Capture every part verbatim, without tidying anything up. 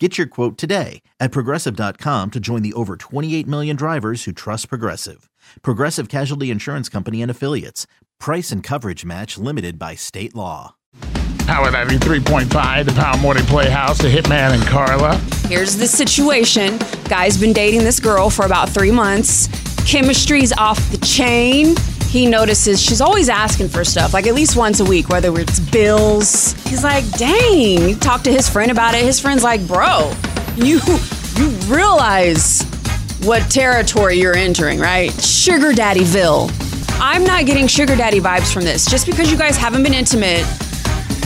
Get your quote today at Progressive dot com to join the over twenty-eight million drivers who trust Progressive. Progressive Casualty Insurance Company and Affiliates. Price and coverage match limited by state law. Power ninety-three point five, the Power Morning Playhouse, the Hitman and Carla. Here's the situation. Guy's been dating this girl for about three months. Chemistry's off the chain. He notices she's always asking for stuff, like at least once a week, whether it's bills. He's like, dang. He talked to his friend about it. His friend's like, bro, you you realize what territory you're entering, right? Sugar Daddyville. I'm not getting sugar daddy vibes from this. Just because you guys haven't been intimate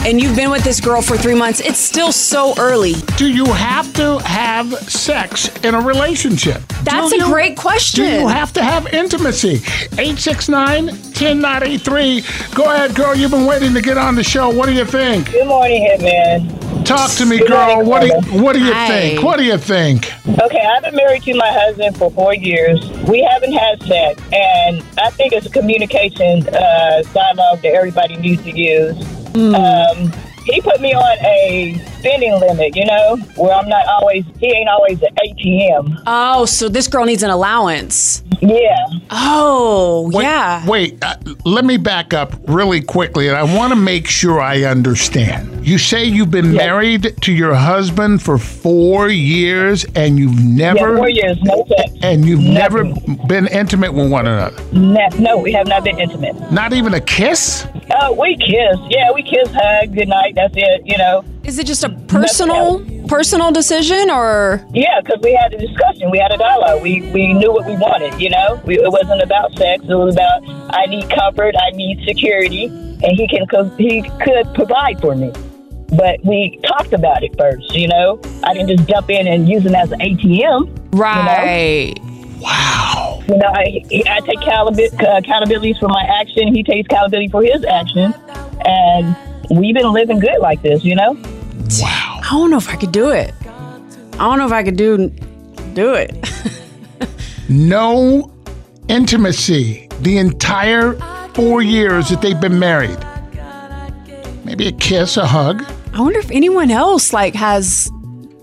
and you've been with this girl for three months, it's still so early. Do you have to have sex in a relationship? That's a great question. Do you have to have intimacy? eight six nine, one oh nine eight three. Go ahead, girl. You've been waiting to get on the show. What do you think? Good morning, Hitman. Talk to me, girl. What do you, what do you think? What do you think? Okay, I've been married to my husband for four years. We haven't had sex, and I think it's a communication uh, dialogue that everybody needs to use. Mm. Um, he put me on a spending limit, you know, where I'm not always, he ain't always at A T M. Oh, so this girl needs an allowance. Yeah. Oh, wait, yeah. Wait, uh, let me back up really quickly, and I want to make sure I understand. You say you've been yes. married to your husband for four years, and you've never... Yeah, four years, no sex. And you've Nothing. never been intimate with one another? No, no, we have not been intimate. Not even a kiss? Uh, we kiss. Yeah, we kiss, hug, good night, that's it, you know. Is it just a personal personal decision, or? Yeah, because we had a discussion. We had a dialogue. We we knew what we wanted, you know? We, it wasn't about sex. It was about, I need comfort, I need security, and he can he could provide for me. But we talked about it first, you know? I didn't just jump in and use him as an A T M. Right. You know? Wow. You know, I, I take accountability for my action. He takes accountability for his action. And we've been living good like this, you know? Wow. I don't know if I could do it. I don't know if I could do do it. No intimacy the entire four years that they've been married. Maybe a kiss, a hug. I wonder if anyone else, like, has...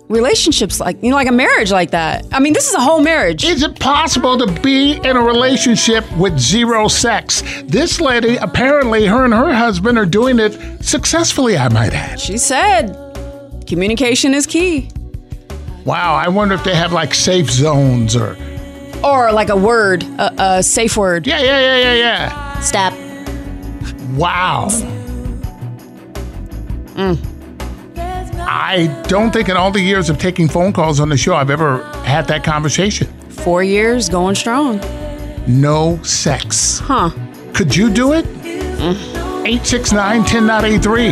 relationships like, you know, like a marriage like that. I mean, this is a whole marriage. Is it possible to be in a relationship with zero sex? This lady, apparently, her and her husband are doing it successfully, I might add. She said, communication is key. Wow, I wonder if they have like safe zones or... Or like a word, a, a safe word. Yeah, yeah, yeah, yeah, yeah. Stop. Wow. Mm. I don't think in all the years of taking phone calls on the show, I've ever had that conversation. Four years, going strong. No sex. Huh. Could you do it? eight six nine, one oh nine eight three.